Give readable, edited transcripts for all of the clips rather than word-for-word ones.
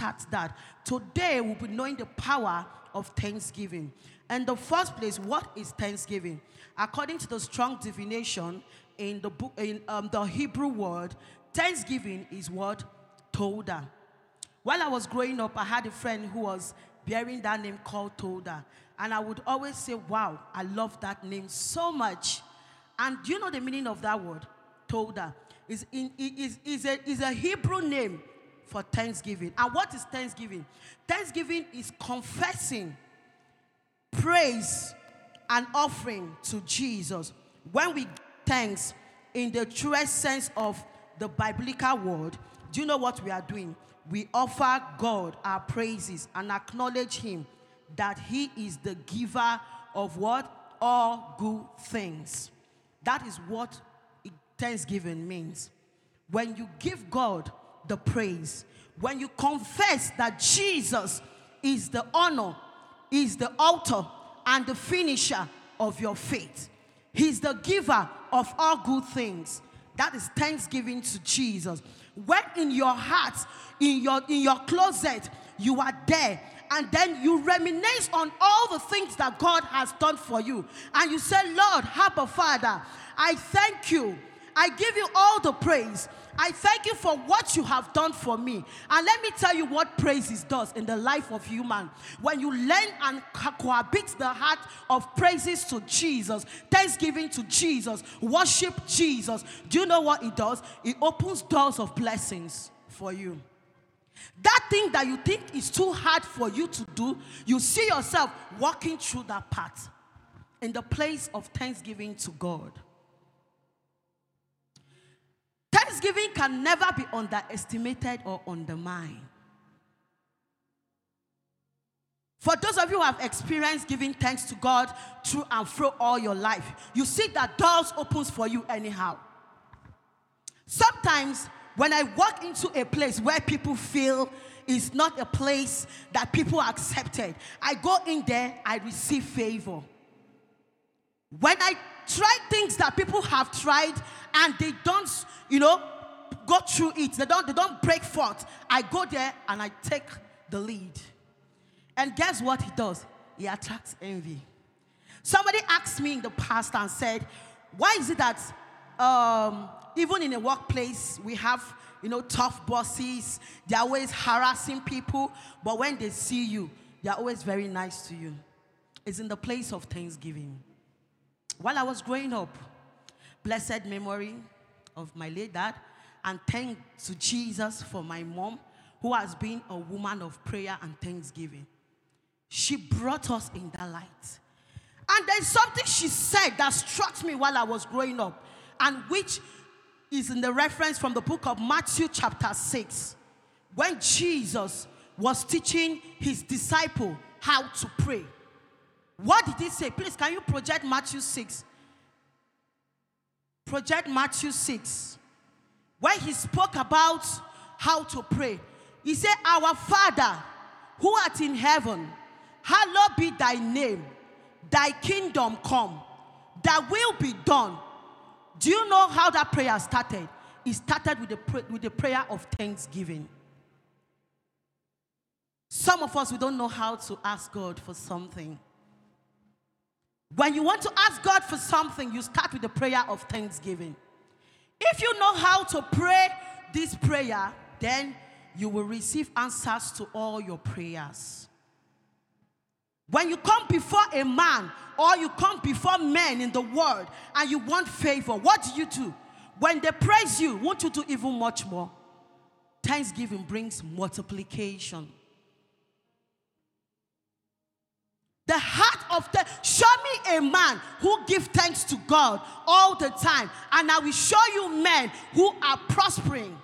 start that. Today, we'll be knowing the power of thanksgiving. And the first place, what is thanksgiving? According to the Strong Definition in the book, in the Hebrew word, thanksgiving is what? Todah. While I was growing up, I had a friend who was bearing that name called Todah. And I would always say, wow, I love that name so much. And do you know the meaning of that word? Todah is a Hebrew name for thanksgiving. And what is thanksgiving? Thanksgiving is confessing praise and offering to Jesus. When we give thanks in the truest sense of the biblical word, do you know what we are doing? We offer God our praises and acknowledge Him that He is the giver of what? All good things. That is what thanksgiving means. When you give God the praise, when you confess that Jesus is the honor, is the author and the finisher of your faith. He's the giver of all good things. That is thanksgiving to Jesus. When in your heart, in your closet, you are there, and then you reminisce on all the things that God has done for you. And you say, Lord, Abba Father, I thank you. I give you all the praise. I thank you for what you have done for me. And let me tell you what praises does in the life of human. When you learn and cohabit the heart of praises to Jesus, thanksgiving to Jesus, worship Jesus, do you know what it does? It opens doors of blessings for you. That thing that you think is too hard for you to do, you see yourself walking through that path in the place of thanksgiving to God. Thanksgiving can never be underestimated or undermined. For those of you who have experienced giving thanks to God through and through all your life, you see that doors opens for you anyhow. Sometimes, when I walk into a place where people feel it's not a place that people are accepted, I go in there, I receive favor. When I try things that people have tried and they don't, go through it, they don't break forth, I go there and I take the lead. And guess what he does? He attracts envy. Somebody asked me in the past and said, why is it that even in a workplace, we have, tough bosses. They're always harassing people. But when they see you, they're always very nice to you. It's in the place of thanksgiving. While I was growing up, blessed memory of my late dad, and thanks to Jesus for my mom, who has been a woman of prayer and thanksgiving. She brought us in that light. And there's something she said that struck me while I was growing up, and which is in the reference from the book of Matthew chapter 6, when Jesus was teaching his disciple how to pray. What did he say? Please, can you project Matthew 6? Project Matthew 6, where he spoke about how to pray. He said, our Father, who art in heaven, hallowed be thy name. Thy kingdom come. Thy will be done. Do you know how that prayer started? It started with the prayer of thanksgiving. Some of us, we don't know how to ask God for something. When you want to ask God for something, you start with the prayer of thanksgiving. If you know how to pray this prayer, then you will receive answers to all your prayers. When you come before a man or you come before men in the world and you want favor, what do? When they praise you, won't you do even much more? Thanksgiving brings multiplication. The heart of show me a man who gives thanks to God all the time, and I will show you men who are prospering,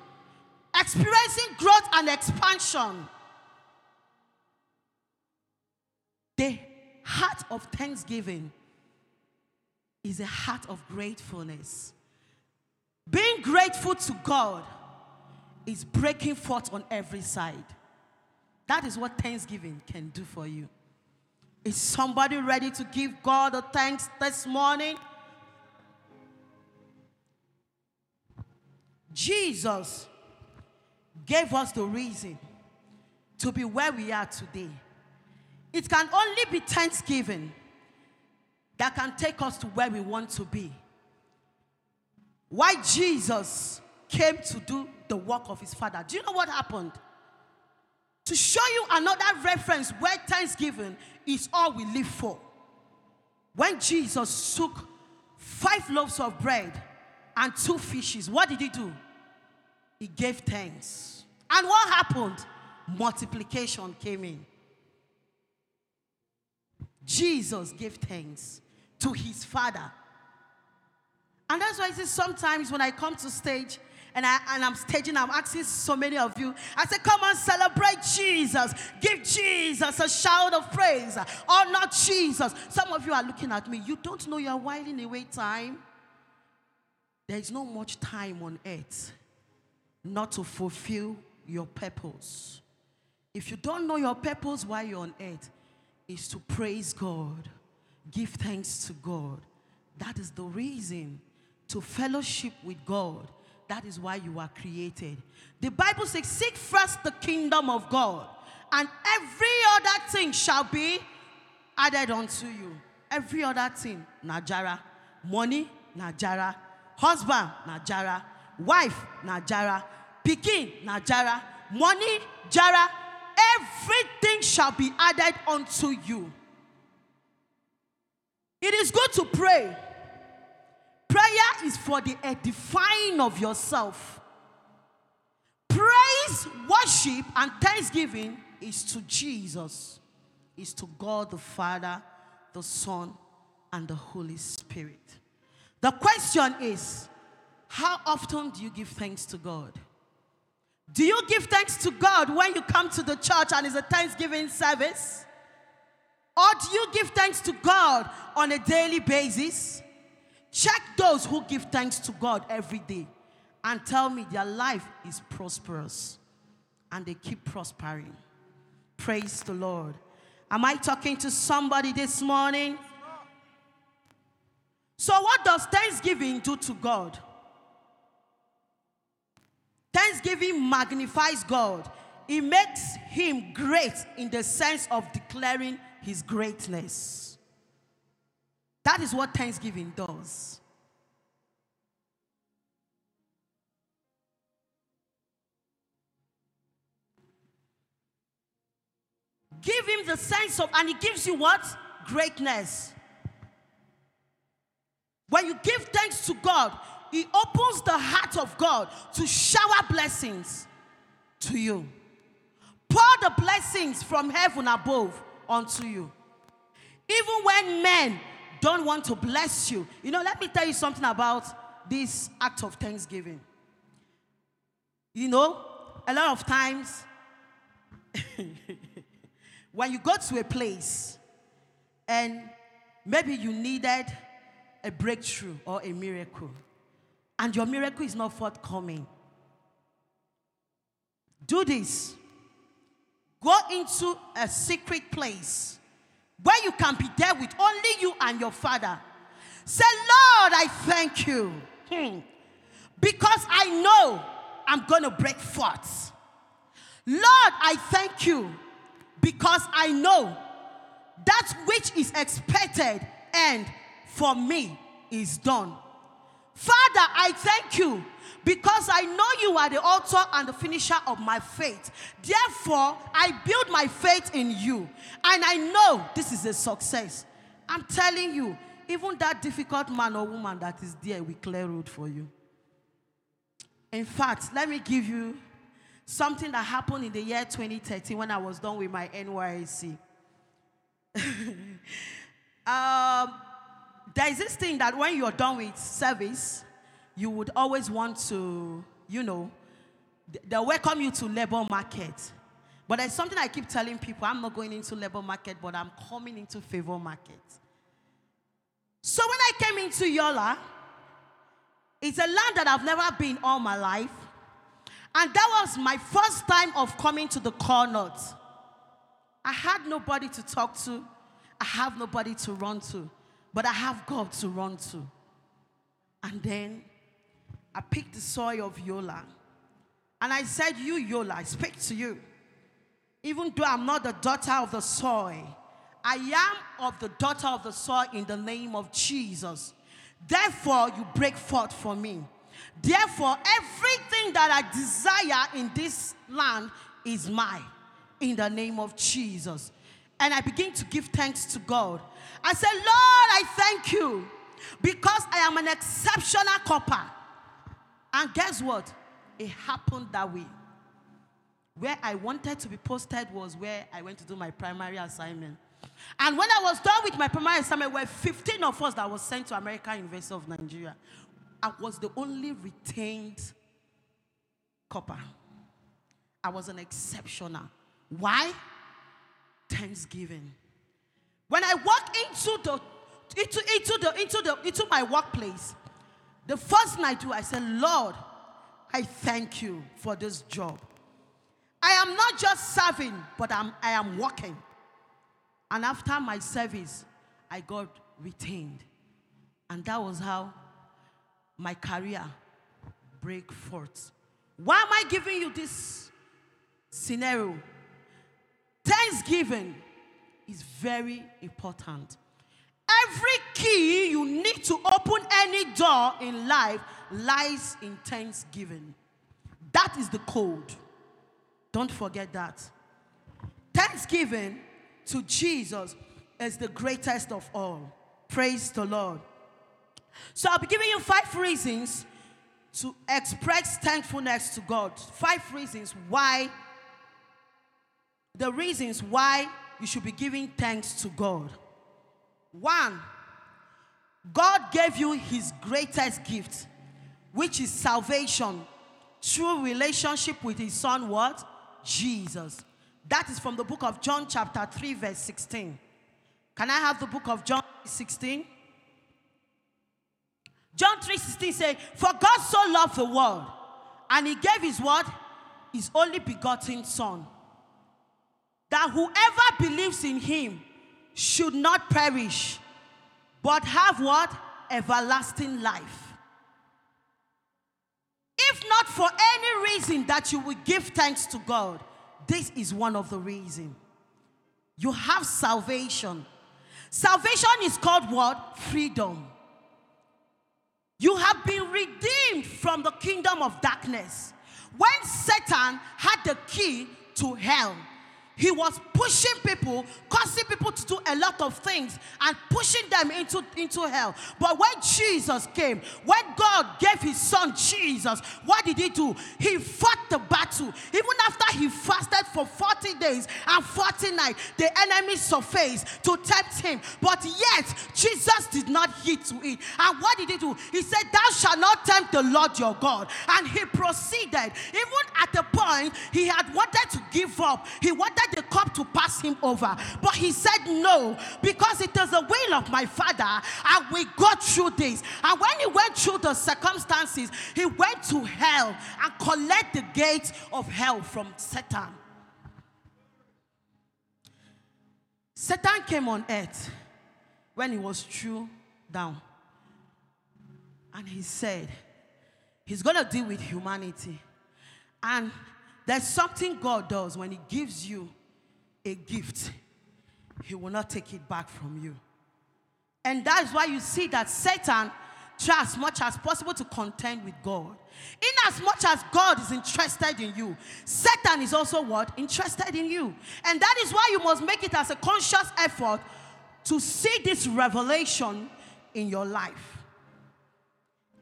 experiencing growth and expansion. The heart of thanksgiving is a heart of gratefulness. Being grateful to God is breaking forth on every side. That is what thanksgiving can do for you. Is somebody ready to give God a thanks this morning? Jesus gave us the reason to be where we are today. It can only be thanksgiving that can take us to where we want to be. Why Jesus came to do the work of his Father. Do you know what happened? To show you another reference where thanksgiving is all we live for. When Jesus took 5 loaves of bread and 2 fishes, what did he do? He gave thanks. And what happened? Multiplication came in. Jesus gave thanks to his Father. And that's why I say sometimes when I come to stage and I'm staging, I'm asking so many of you, I say, come on, celebrate Jesus. Give Jesus a shout of praise. Or not Jesus. Some of you are looking at me. You don't know you're whiling away time. There is not much time on earth not to fulfill your purpose. If you don't know your purpose while you're on earth, is to praise God. Give thanks to God. That is the reason to fellowship with God. That is why you are created. The Bible says, seek first the kingdom of God, and every other thing shall be added unto you. Every other thing, najara. Money, najara. Husband, najara. Wife, najara. Pikin, najara. Money, jara. Everything shall be added unto you. It is good to pray. Prayer is for the edifying of yourself. Praise, worship, and thanksgiving is to Jesus, is to God the Father, the Son, and the Holy Spirit. The question is, how often do you give thanks to God? Do you give thanks to God when you come to the church and it's a thanksgiving service? Or do you give thanks to God on a daily basis? Check those who give thanks to God every day and tell me their life is prosperous and they keep prospering. Praise the Lord. Am I talking to somebody this morning? So what does thanksgiving do to God? Thanksgiving magnifies God. It makes him great in the sense of declaring his greatness. That is what thanksgiving does. Give him the sense of, and it gives you what? Greatness. When you give thanks to God, he opens the heart of God to shower blessings to you. Pour the blessings from heaven above onto you. Even when men don't want to bless you. You know, let me tell you something about this act of thanksgiving. You know, a lot of times, when you go to a place and maybe you needed a breakthrough or a miracle, and your miracle is not forthcoming. Do this. Go into a secret place where you can be there with only you and your Father. Say, Lord, I thank you. Because I know I'm going to break forth. Lord, I thank you. Because I know that which is expected and for me is done. Father, I thank you because I know you are the author and the finisher of my faith. Therefore, I build my faith in you. And I know this is a success. I'm telling you, even that difficult man or woman that is there, we clear road for you. In fact, let me give you something that happened in the year 2013 when I was done with my NYSC. There is this thing that when you're done with service, you would always want to, you know, they welcome you to labor market. But there's something I keep telling people, I'm not going into labor market, but I'm coming into favor market. So when I came into Yola, it's a land that I've never been all my life. And that was my first time of coming to the Core North. I had nobody to talk to. I have nobody to run to. But I have God to run to. And then I picked the soil of Yola. And I said, you Yola, I speak to you. Even though I'm not the daughter of the soil, I am of the daughter of the soil in the name of Jesus. Therefore, you break forth for me. Therefore, everything that I desire in this land is mine in the name of Jesus. And I begin to give thanks to God. I say, Lord, I thank you because I am an exceptional copper. And guess what? It happened that way. Where I wanted to be posted was where I went to do my primary assignment. And when I was done with my primary assignment, there were 15 of us that was sent to American University of Nigeria. I was the only retained copper. I was an exceptional. Why? Thanksgiving. When I walked into my workplace, the first night I said, Lord, I thank you for this job. I am not just serving, but I am working. And after my service, I got retained. And that was how my career broke forth. Why am I giving you this scenario? Thanksgiving is very important. Every key you need to open any door in life lies in thanksgiving. That is the code. Don't forget that. Thanksgiving to Jesus is the greatest of all. Praise the Lord. So I'll be giving you 5 reasons to express thankfulness to God. 5 reasons why, the reasons why you should be giving thanks to God. 1, God gave you his greatest gift, which is salvation, through relationship with his son, what? Jesus. That is from the book of John chapter 3 verse 16. Can I have the book of John 3:16? John 3:16 says, for God so loved the world, and he gave his word, his only begotten son, that whoever believes in him should not perish, but have what? Everlasting life. If not for any reason that you will give thanks to God, this is one of the reasons. You have salvation. Salvation is called what? Freedom. You have been redeemed from the kingdom of darkness. When Satan had the key to hell, he was pushing people, causing people to do a lot of things and pushing them into hell. But when Jesus came, when God gave his son Jesus, what did he do? He fought the battle. Even after he fasted for 40 days and 40 nights, the enemy surfaced to tempt him. But yet, Jesus did not heed to it. And what did he do? He said, thou shalt not tempt the Lord your God. And he proceeded. Even at the point he had wanted to give up, he wanted the cup to pass him over, but he said no, because it is the will of my father. I will go through this. And when he went through the circumstances, he went to hell and collect the gates of hell from Satan. Satan came on earth when he was thrown down, and he said he's going to deal with humanity. And there's something God does when he gives you a gift. He will not take it back from you. And that's why you see that Satan tries as much as possible to contend with God. In as much as God is interested in you, Satan is also what? Interested in you. And that is why you must make it as a conscious effort to see this revelation in your life.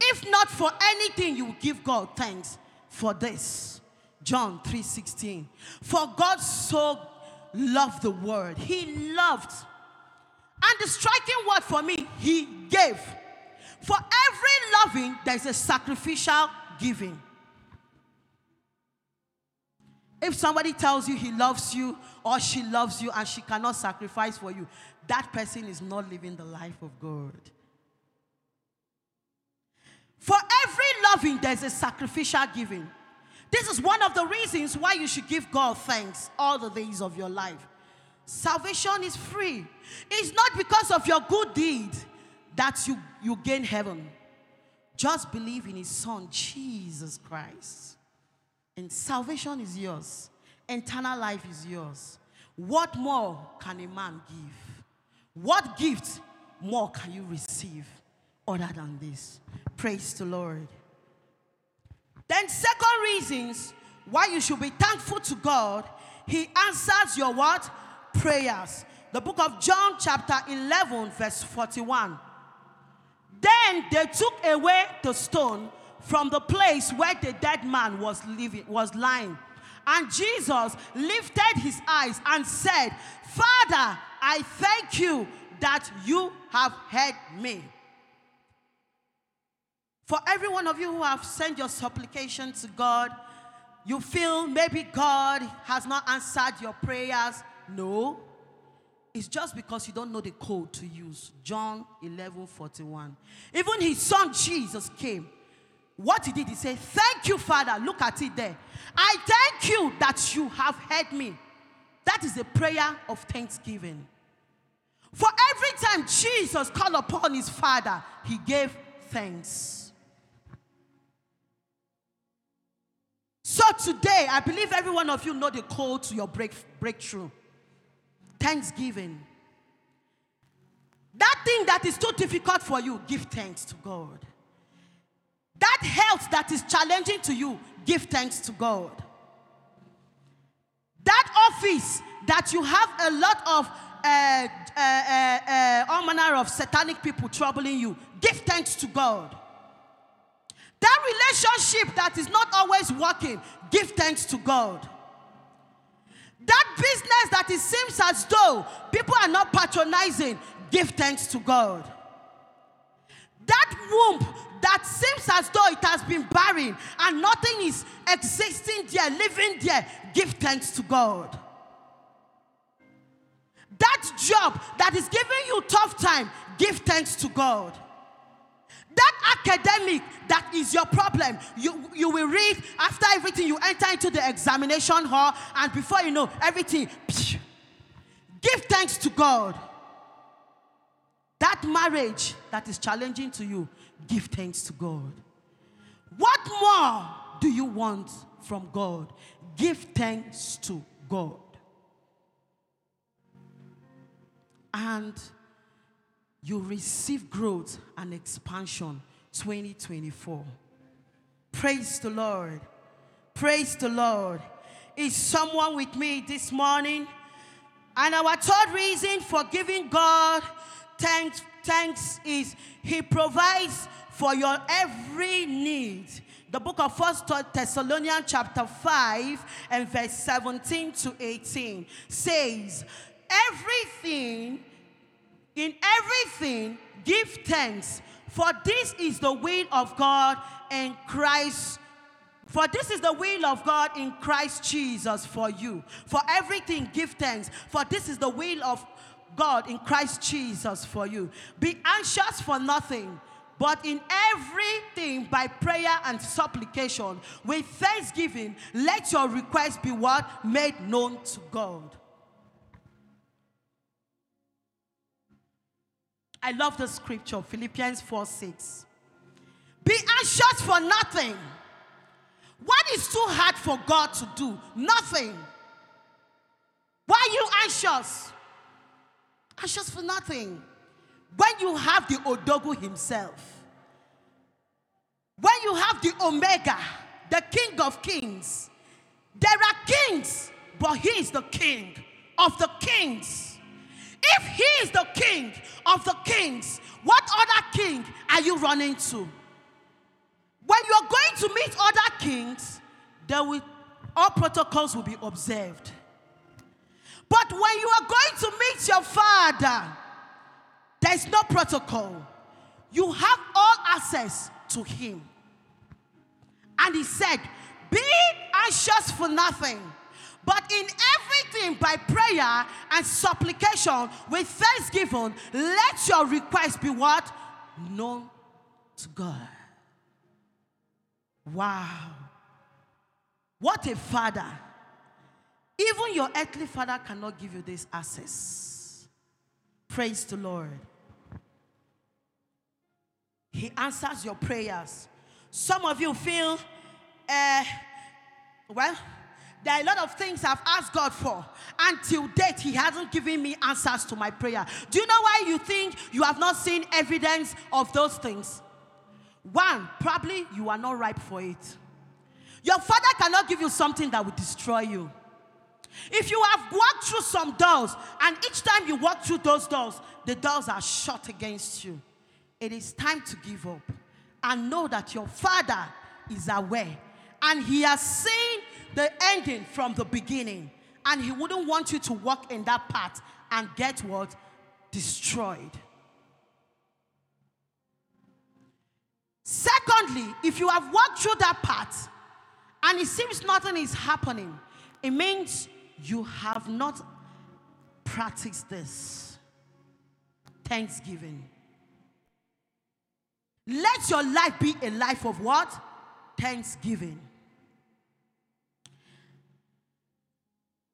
If not for anything, you will give God thanks for this. John 3:16. For God so loved the world. He loved. And the striking word for me, he gave. For every loving, there is a sacrificial giving. If somebody tells you he loves you or she loves you and she cannot sacrifice for you, that person is not living the life of God. For every loving, there is a sacrificial giving. This is one of the reasons why you should give God thanks all the days of your life. Salvation is free. It's not because of your good deed that you gain heaven. Just believe in his son, Jesus Christ. And salvation is yours. Eternal life is yours. What more can a man give? What gift more can you receive other than this? Praise the Lord. Then second reasons why you should be thankful to God, he answers your what? Prayers. The book of John chapter 11 verse 41. Then they took away the stone from the place where the dead man was lying. And Jesus lifted his eyes and said, Father, I thank you that you have heard me. For every one of you who have sent your supplication to God, you feel maybe God has not answered your prayers. No. It's just because you don't know the code to use. John 11:41. Even his son Jesus came. What he did, he said, thank you, Father. Look at it there. I thank you that you have heard me. That is a prayer of thanksgiving. For every time Jesus called upon his Father, he gave thanks. So today, I believe every one of you know the call to your breakthrough. Thanksgiving. That thing that is too difficult for you, give thanks to God. That health that is challenging to you, give thanks to God. That office that you have a lot of all manner of satanic people troubling you, give thanks to God. That relationship that is not always working, give thanks to God. That business that it seems as though people are not patronizing, give thanks to God. That womb that seems as though it has been barren and nothing is existing there, living there, give thanks to God. That job that is giving you tough time, give thanks to God. That academic that is your problem, you will read, after everything you enter into the examination hall and before you know everything, give thanks to God. That marriage that is challenging to you, give thanks to God. What more do you want from God? Give thanks to God. And you receive growth and expansion 2024. Praise the Lord. Praise the Lord. Is someone with me this morning? And our third reason for giving God thanks is he provides for your every need. The book of 1 Thessalonians chapter 5 and verse 17 to 18 says, in everything give thanks, for this is the will of God in Christ. For this is the will of God in Christ Jesus for you. For everything give thanks, for this is the will of God in Christ Jesus for you. Be anxious for nothing, but in everything by prayer and supplication with thanksgiving let your request be what? Made known to God. I love the scripture, Philippians 4:6. Be anxious for nothing. What is too hard for God to do? Nothing. Why are you anxious? Anxious for nothing. When you have the Odogu himself, when you have the Omega, the King of Kings, there are kings, but he is the King of the kings. If he is the King of the kings, what other king are you running to? When you are going to meet other kings, all protocols will be observed. But when you are going to meet your Father, there is no protocol. You have all access to him. And he said, be anxious for nothing, but in everything by prayer and supplication with thanksgiving, let your request be what? Known to God. Wow. What a Father. Even your earthly father cannot give you this access. Praise the Lord. He answers your prayers. Some of you feel, There are a lot of things I've asked God for. Until date, He hasn't given me answers to my prayer. Do you know why you think you have not seen evidence of those things? One, probably you are not ripe for it. Your father cannot give you something that will destroy you. If you have walked through some doors, and each time you walk through those doors, the doors are shut against you. It is time to give up and know that your Father is aware and He has seen the ending from the beginning, and He wouldn't want you to walk in that path and get what? Destroyed. Secondly, if you have walked through that path and it seems nothing is happening, it means you have not practiced this. Thanksgiving. Let your life be a life of what? Thanksgiving.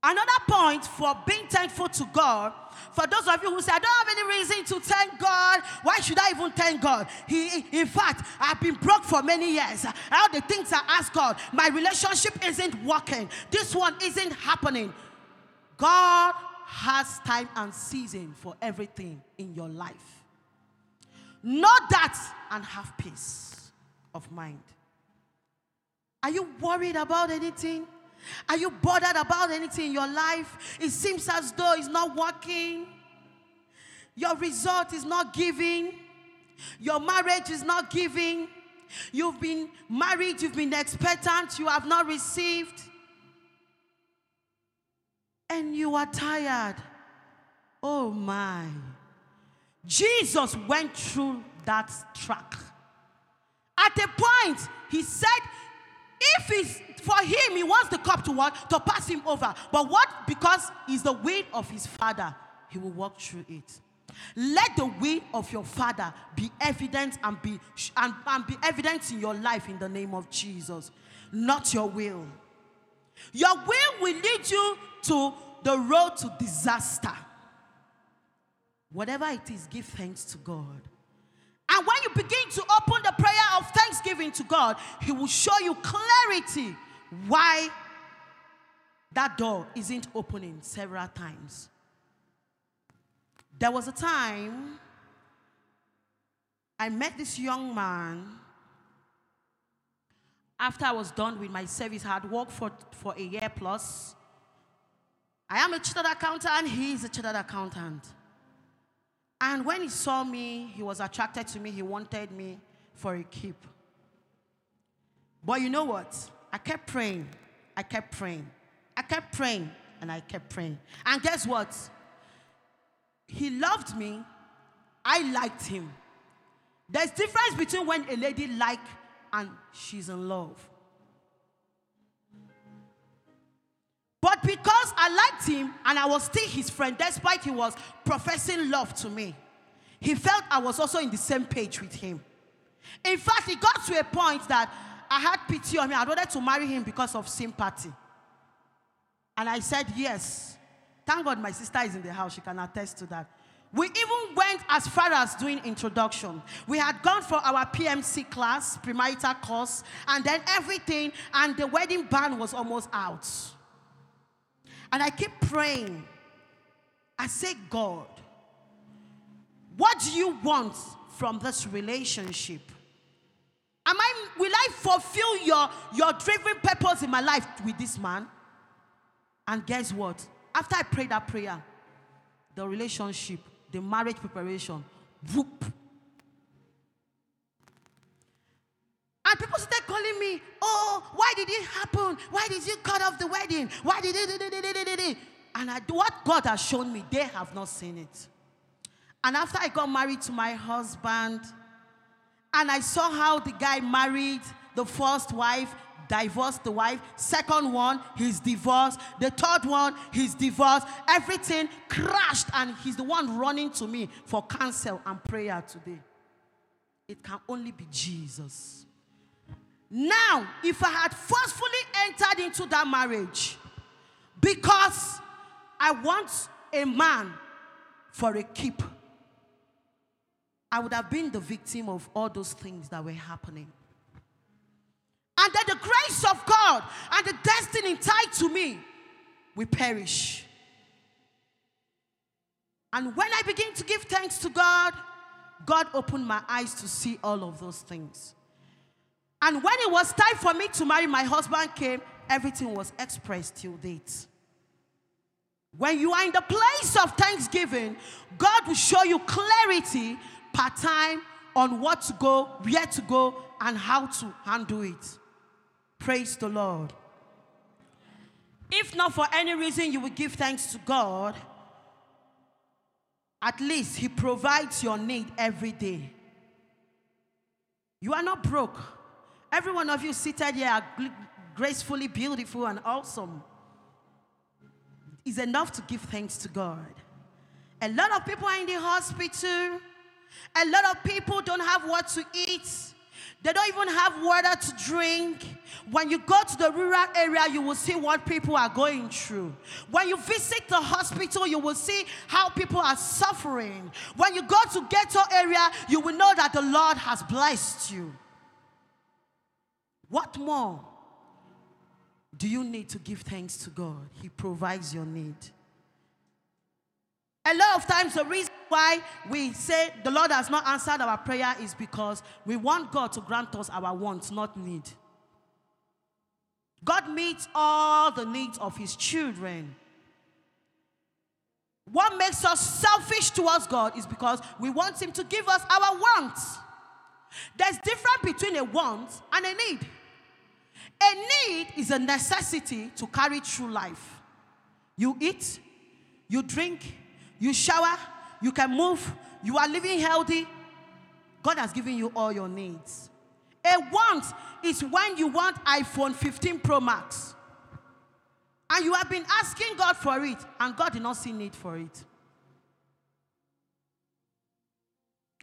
Another point for being thankful to God, for those of you who say, I don't have any reason to thank God. Why should I even thank God? In fact, I've been broke for many years. All the things I ask God, my relationship isn't working. This one isn't happening. God has time and season for everything in your life. Know that and have peace of mind. Are you worried about anything? Are you bothered about anything in your life? It seems as though it's not working. Your result is not giving. Your marriage is not giving. You've been married, you've been expectant, you have not received. And you are tired. Oh my. Jesus went through that track. At a point, He said, if it's for Him, He wants the cup to what? To pass Him over. But what? Because it's the will of His Father, He will walk through it. Let the will of your Father be evident and be evident in your life in the name of Jesus. Not your will. Your will lead you to the road to disaster. Whatever it is, give thanks to God. And when you begin to open the prayer of thanksgiving to God, He will show you clarity why that door isn't opening several times. There was a time I met this young man after I was done with my service. I had worked for a year plus. I am a chartered accountant, he is a chartered accountant. And when he saw me, he was attracted to me. He wanted me for a keep. But you know what? I kept praying. And guess what? He loved me. I liked him. There's difference between when a lady likes and she's in love. But because I liked him and I was still his friend, despite he was professing love to me, he felt I was also in the same page with him. In fact, it got to a point that I had pity on him. I wanted to marry him because of sympathy. And I said yes. Thank God my sister is in the house. She can attest to that. We even went as far as doing introduction. We had gone for our PMC class, premarital course, and then everything, and the wedding band was almost out. And I keep praying. I say, God, what do you want from this relationship? Will I fulfill your driven purpose in my life with this man? And guess what? After I prayed that prayer, the relationship, the marriage preparation, whoop. And people started calling me, oh, why did it happen? Why did you cut off the wedding? Why did it? And what God has shown me, they have not seen it. And after I got married to my husband, and I saw how the guy married the first wife, divorced the wife, second one, he's divorced, the third one, he's divorced, everything crashed, and he's the one running to me for counsel and prayer today. It can only be Jesus. Now, if I had forcefully entered into that marriage because I want a man for a keep, I would have been the victim of all those things that were happening. and that the grace of God and the destiny tied to me will perish. And when I begin to give thanks to God, God opened my eyes to see all of those things. And when it was time for me to marry, my husband came, everything was expressed till date. When you are in the place of thanksgiving, God will show you clarity per time on what to go, where to go, and how to handle it. Praise the Lord. If not for any reason you will give thanks to God, at least He provides your need every day. You are not broke. Every one of you seated here are gracefully beautiful and awesome. It's enough to give thanks to God. A lot of people are in the hospital. A lot of people don't have what to eat. They don't even have water to drink. When you go to the rural area, you will see what people are going through. When you visit the hospital, you will see how people are suffering. When you go to ghetto area, you will know that the Lord has blessed you. What more do you need to give thanks to God? He provides your need. A lot of times the reason why we say the Lord has not answered our prayer is because we want God to grant us our wants, not need. God meets all the needs of His children. What makes us selfish towards God is because we want Him to give us our wants. There's a difference between a want and a need. A need is a necessity to carry through life. You eat, you drink, you shower, you can move, you are living healthy. God has given you all your needs. A want is when you want iPhone 15 Pro Max. And you have been asking God for it, and God did not see need for it.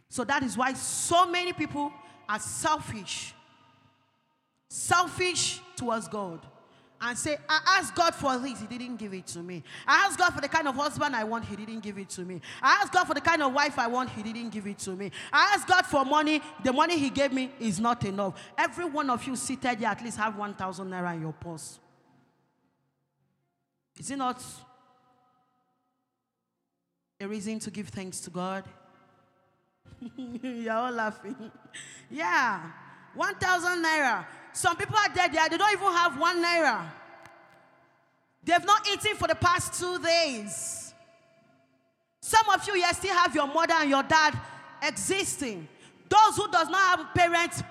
So that is why so many people are selfish. Selfish towards God. And say, I asked God for this, He didn't give it to me. I asked God for the kind of husband I want, He didn't give it to me. I asked God for the kind of wife I want, He didn't give it to me. I asked God for money, the money He gave me is not enough. Every one of you seated here at least have 1,000 naira in your purse. Is it not a reason to give thanks to God? You're all laughing. Yeah, 1,000 naira. Some people are dead there, they don't even have 1 naira. They've not eaten for the past 2 days. Some of you here still have your mother and your dad existing. Those who does not have parents,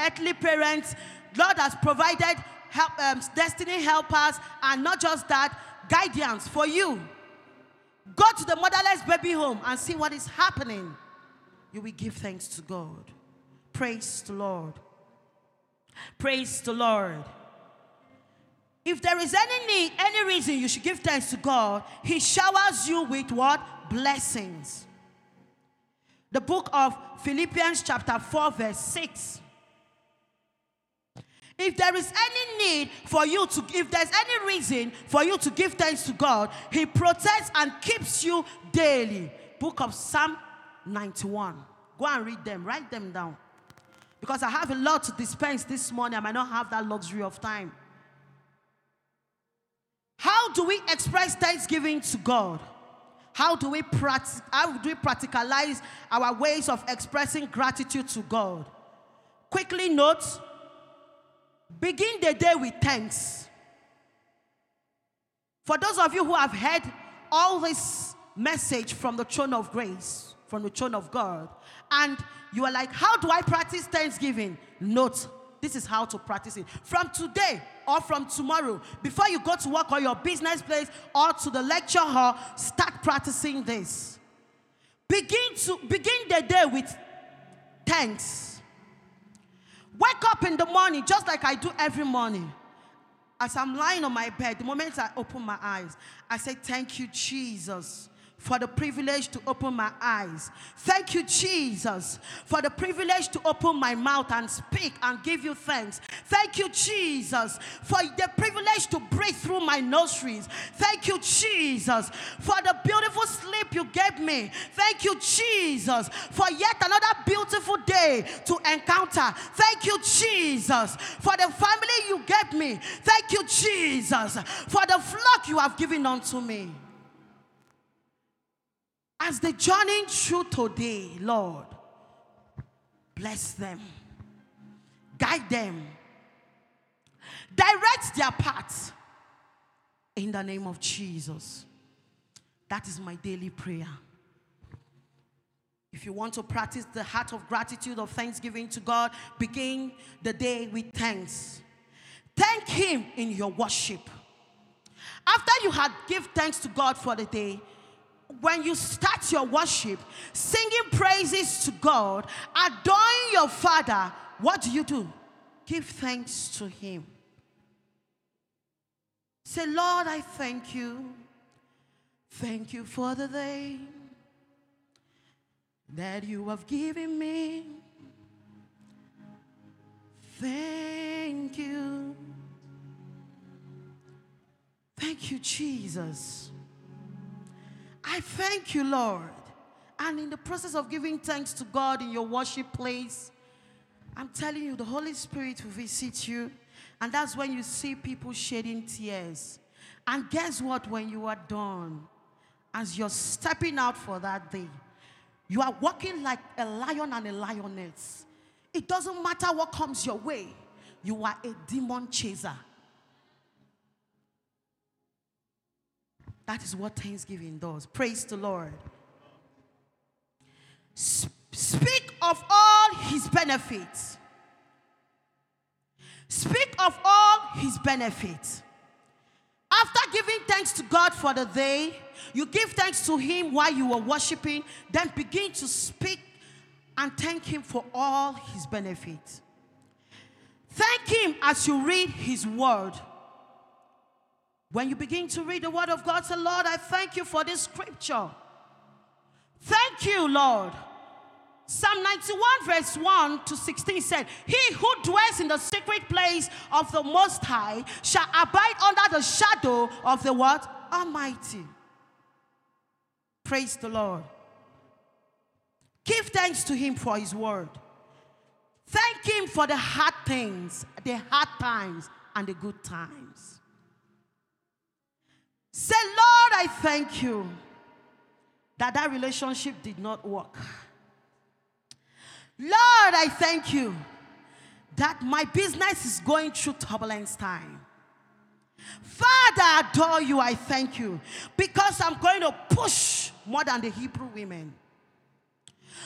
earthly parents, Lord has provided help, destiny helpers, and not just that, guidance for you. Go to the motherless baby home and see what is happening. You will give thanks to God. Praise the Lord. Praise the Lord. If there is any need, any reason you should give thanks to God, He showers you with what? Blessings. The book of Philippians chapter 4 verse 6. If there is any need for you to, if there's any reason for you to give thanks to God, He protects and keeps you daily. Book of Psalm 91. Go and read them. Write them down. Because I have a lot to dispense this morning. I might not have that luxury of time. How do we express thanksgiving to God? How do we practicalize our ways of expressing gratitude to God? Quickly note, begin the day with thanks. For those of you who have heard all this message from the throne of grace, from the throne of God, and you are like, how do I practice thanksgiving? Note, this is how to practice it. From today or from tomorrow, before you go to work or your business place or to the lecture hall, start practicing this. Begin the day with thanks. Wake up in the morning, just like I do every morning. As I'm lying on my bed, the moment I open my eyes, I say, thank you, Jesus. for the privilege to open my eyes. Thank you, Jesus, for the privilege to open my mouth and speak and give you thanks. Thank you, Jesus, for the privilege to breathe through my nostrils. Thank you, Jesus, for the beautiful sleep you gave me. Thank you, Jesus, for yet another beautiful day to encounter. Thank you, Jesus, for the family you gave me. Thank you, Jesus, for the flock you have given unto me. As they journey through today, Lord, bless them, guide them, direct their paths in the name of Jesus. That is my daily prayer. If you want to practice the heart of gratitude, of thanksgiving to God, begin the day with thanks. Thank Him in your worship. After you had given thanks to God for the day, when you start your worship, singing praises to God, adoring your Father, what do? Give thanks to Him. Say, Lord, I thank you. Thank you for the day that you have given me. Thank you. Thank you, Jesus. I thank you, Lord. And in the process of giving thanks to God in your worship place, I'm telling you, the Holy Spirit will visit you. And that's when you see people shedding tears. And guess what? When you are done, as you're stepping out for that day, you are walking like a lion and a lioness. It doesn't matter what comes your way. You are a demon chaser. That is what thanksgiving does. Praise the Lord. Speak of all His benefits. Speak of all His benefits. After giving thanks to God for the day, you give thanks to Him while you are worshiping, then begin to speak and thank Him for all His benefits. Thank Him as you read His word. When you begin to read the word of God, say, Lord, I thank you for this scripture. Thank you, Lord. Psalm 91 verse 1 to 16 said, He who dwells in the secret place of the Most High shall abide under the shadow of the what? Almighty. Praise the Lord. Give thanks to Him for His word. Thank Him for the hard things, the hard times, and the good times. Say, Lord, I thank you that relationship did not work. Lord, I thank you that my business is going through turbulence time. Father, I adore you, I thank you, because I'm going to push more than the Hebrew women.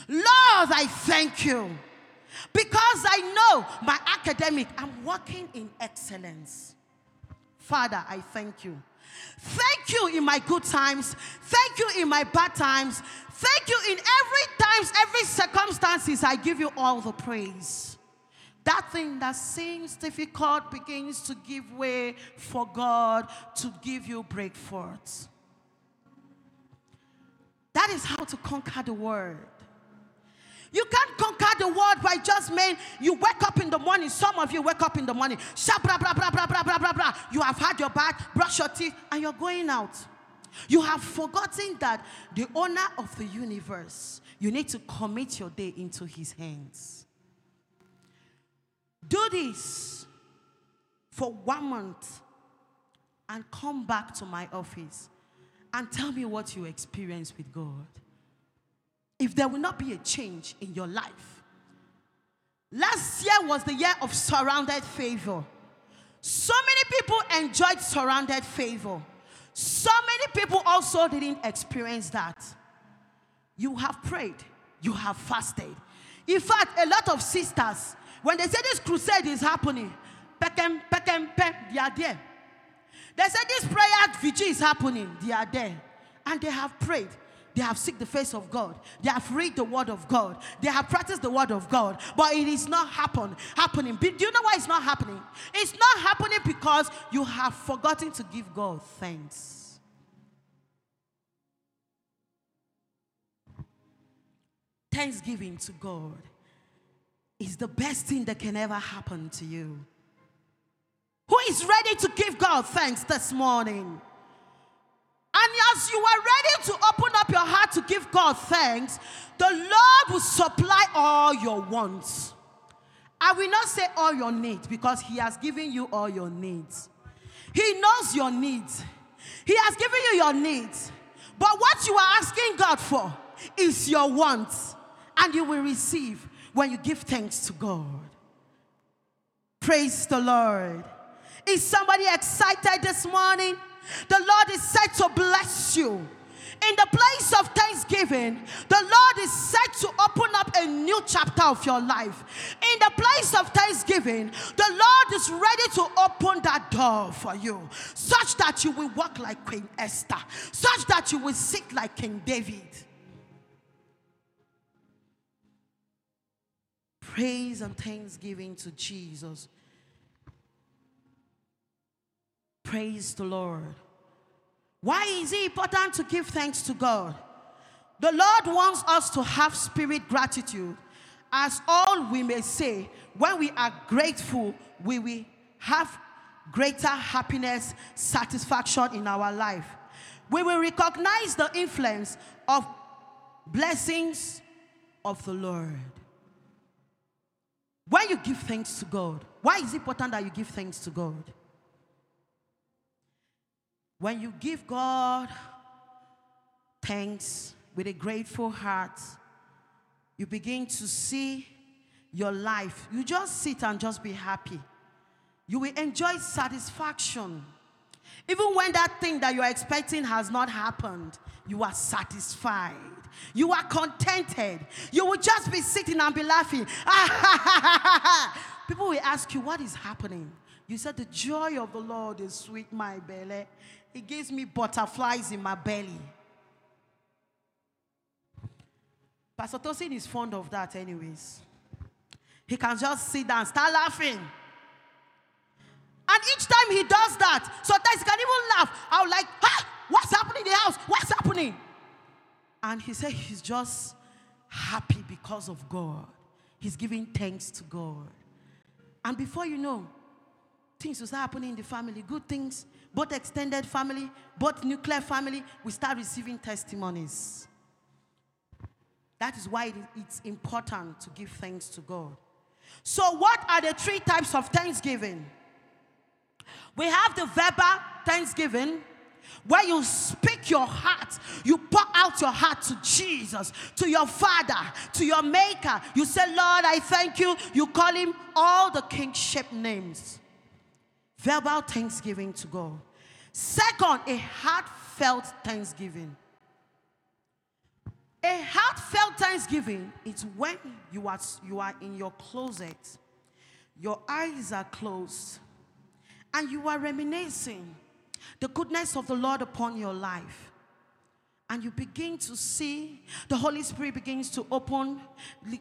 Lord, I thank you, because I know my academic, I'm working in excellence. Father, I thank you. Thank you in my good times. Thank you in my bad times. Thank you in every times, every circumstances. I give you all the praise. That thing that seems difficult begins to give way for God to give you breakthroughs. That is how to conquer the world. You can't conquer the world by just saying you wake up in the morning. Some of you wake up in the morning. You have had your bath, brush your teeth, and you're going out. You have forgotten that the owner of the universe, you need to commit your day into His hands. Do this for 1 month and come back to my office and tell me what you experienced with God. If there will not be a change in your life. Last year was the year of surrounded favor. So many people enjoyed surrounded favor. So many people also didn't experience that. You have prayed. You have fasted. In fact, a lot of sisters, when they say this crusade is happening, they are there. They say this prayer vigil is happening, they are there. And they have prayed. They have seek the face of God. They have read the word of God. They have practiced the word of God. But it is not happening. Do you know why it's not happening? It's not happening because you have forgotten to give God thanks. thanksgiving to God is the best thing that can ever happen to you. Who is ready to give God thanks this morning? And as you are ready to open up your heart to give God thanks, the Lord will supply all your wants. I will not say all your needs, because He has given you all your needs. He knows your needs. He has given you your needs. But what you are asking God for is your wants, and you will receive when you give thanks to God. Praise the Lord. Is somebody excited this morning? The Lord is set to bless you. In the place of thanksgiving, the Lord is set to open up a new chapter of your life. In the place of thanksgiving, the Lord is ready to open that door for you, such that you will walk like Queen Esther, such that you will sit like King David. Praise and thanksgiving to Jesus. Praise the Lord. Why is it important to give thanks to God? The Lord wants us to have spirit gratitude, as all we may say, when we are grateful, we will have greater happiness, satisfaction in our life. We will recognize the influence of blessings of the Lord. When you give thanks to God, why is it important that you give thanks to God? When you give God thanks with a grateful heart, you begin to see your life. You just sit and just be happy. You will enjoy satisfaction. Even when that thing that you are expecting has not happened, you are satisfied. You are contented. You will just be sitting and be laughing. People will ask you, what is happening? You said, the joy of the Lord is sweet my belly. It gives me butterflies in my belly. Pastor Tosin is fond of that anyways. He can just sit down and start laughing. And each time he does that, sometimes he can even laugh. I'm like, ah, what's happening in the house? What's happening? And he said he's just happy because of God. He's giving thanks to God. And before you know, things will start happening in the family. Good things. Both extended family, both nuclear family, we start receiving testimonies. That is why it's important to give thanks to God. So what are the three types of thanksgiving? We have the verbal thanksgiving, where you speak your heart, you pour out your heart to Jesus, to your Father, to your Maker. You say, Lord, I thank you. You call Him all the kingship names. Verbal thanksgiving to God. Second, a heartfelt thanksgiving. A heartfelt thanksgiving is when you are in your closet, your eyes are closed, and you are reminiscing the goodness of the Lord upon your life. And you begin to see, the Holy Spirit begins to open.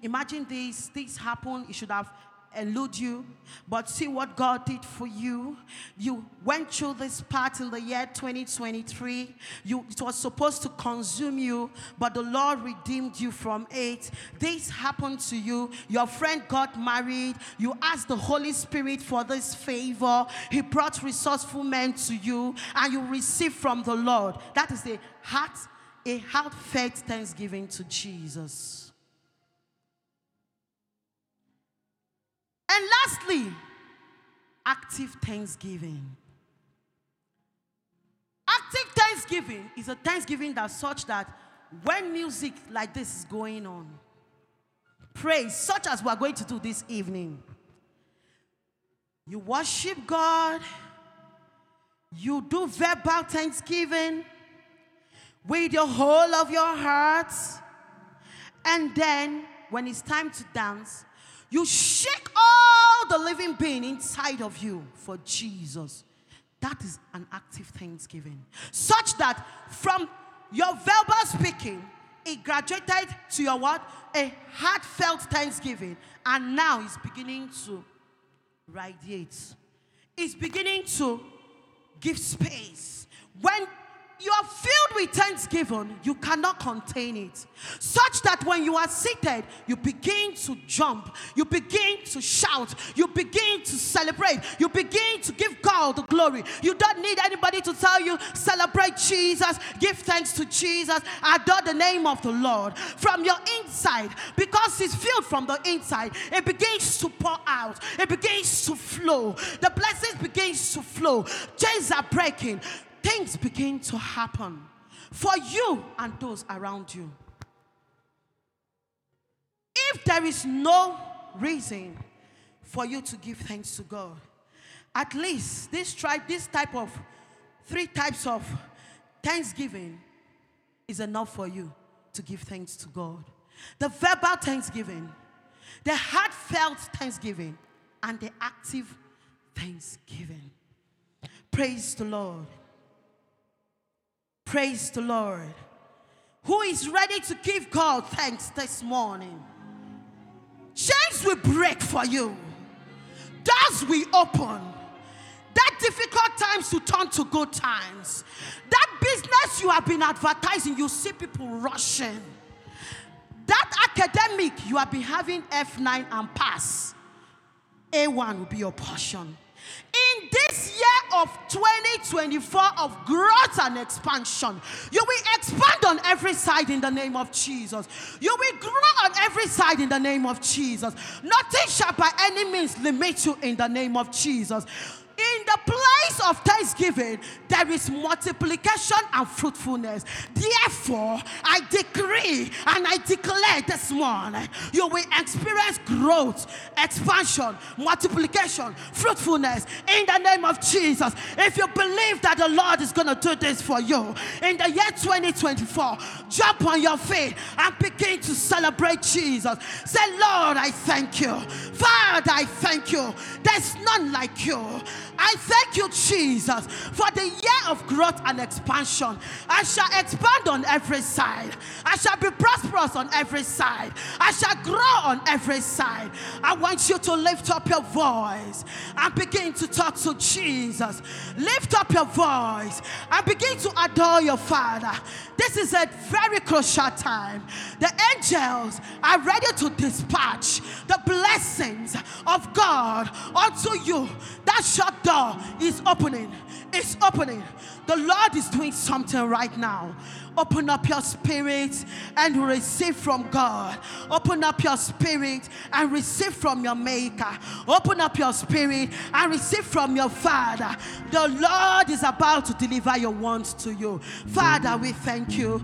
Imagine this happened, it should have elude you, but see what God did for you. You went through this part in the year 2023. It was supposed to consume you, but the Lord redeemed you from it. This happened to you. Your friend got married. You asked the Holy Spirit for this favor. He brought resourceful men to you, and you received from the Lord. That is a heartfelt thanksgiving to Jesus. And lastly, active thanksgiving. Active thanksgiving is a thanksgiving that's such that when music like this is going on, praise, such as we're going to do this evening, you worship God, you do verbal thanksgiving with the whole of your heart, and then when it's time to dance, you shake all the living being inside of you for Jesus. That is an active thanksgiving. Such that from your verbal speaking, it graduated to your what? A heartfelt thanksgiving. And now it's beginning to radiate. It's beginning to give space. When you are filled with thanksgiving, you cannot contain it. Such that when you are seated, you begin to jump, you begin to shout, you begin to celebrate, you begin to give God the glory. You don't need anybody to tell you, celebrate Jesus, give thanks to Jesus, adore the name of the Lord. From your inside, because it's filled from the inside, it begins to pour out, it begins to flow. The blessings begins to flow. Chains are breaking. Things begin to happen for you and those around you. If there is no reason for you to give thanks to God, at least three types of thanksgiving is enough for you to give thanks to God. The verbal thanksgiving, the heartfelt thanksgiving, and the active thanksgiving. Praise the Lord. Praise the Lord. Who is ready to give God thanks this morning? Chains will break for you. Doors will open. That difficult times will turn to good times. That business you have been advertising, you see people rushing. That academic you have been having F9 and pass, A1 will be your portion. In this year of 2024 of growth and expansion, you will expand on every side in the name of Jesus. You will grow on every side in the name of Jesus. Nothing shall by any means limit you in the name of Jesus. In the place of thanksgiving, there is multiplication and fruitfulness. Therefore, I decree and I declare this morning, you will experience growth, expansion, multiplication, fruitfulness in the name of Jesus. If you believe that the Lord is going to do this for you in the year 2024, jump on your feet and begin to celebrate Jesus. Say, Lord, I thank you. Father, I thank you. There's none like you. I thank you, Jesus, for the year of growth and expansion. I shall expand on every side. I shall be prosperous on every side. I shall grow on every side. I want you to lift up your voice and begin to talk to Jesus. Lift up your voice and begin to adore your Father. This is a very crucial time. The angels are ready to dispatch the blessings of God unto you. That shut door is opening. It's opening. The Lord is doing something right now. Open up your spirit and receive from God. Open up your spirit and receive from your Maker. Open up your spirit and receive from your Father. The Lord is about to deliver your wants to you. Father, we thank you.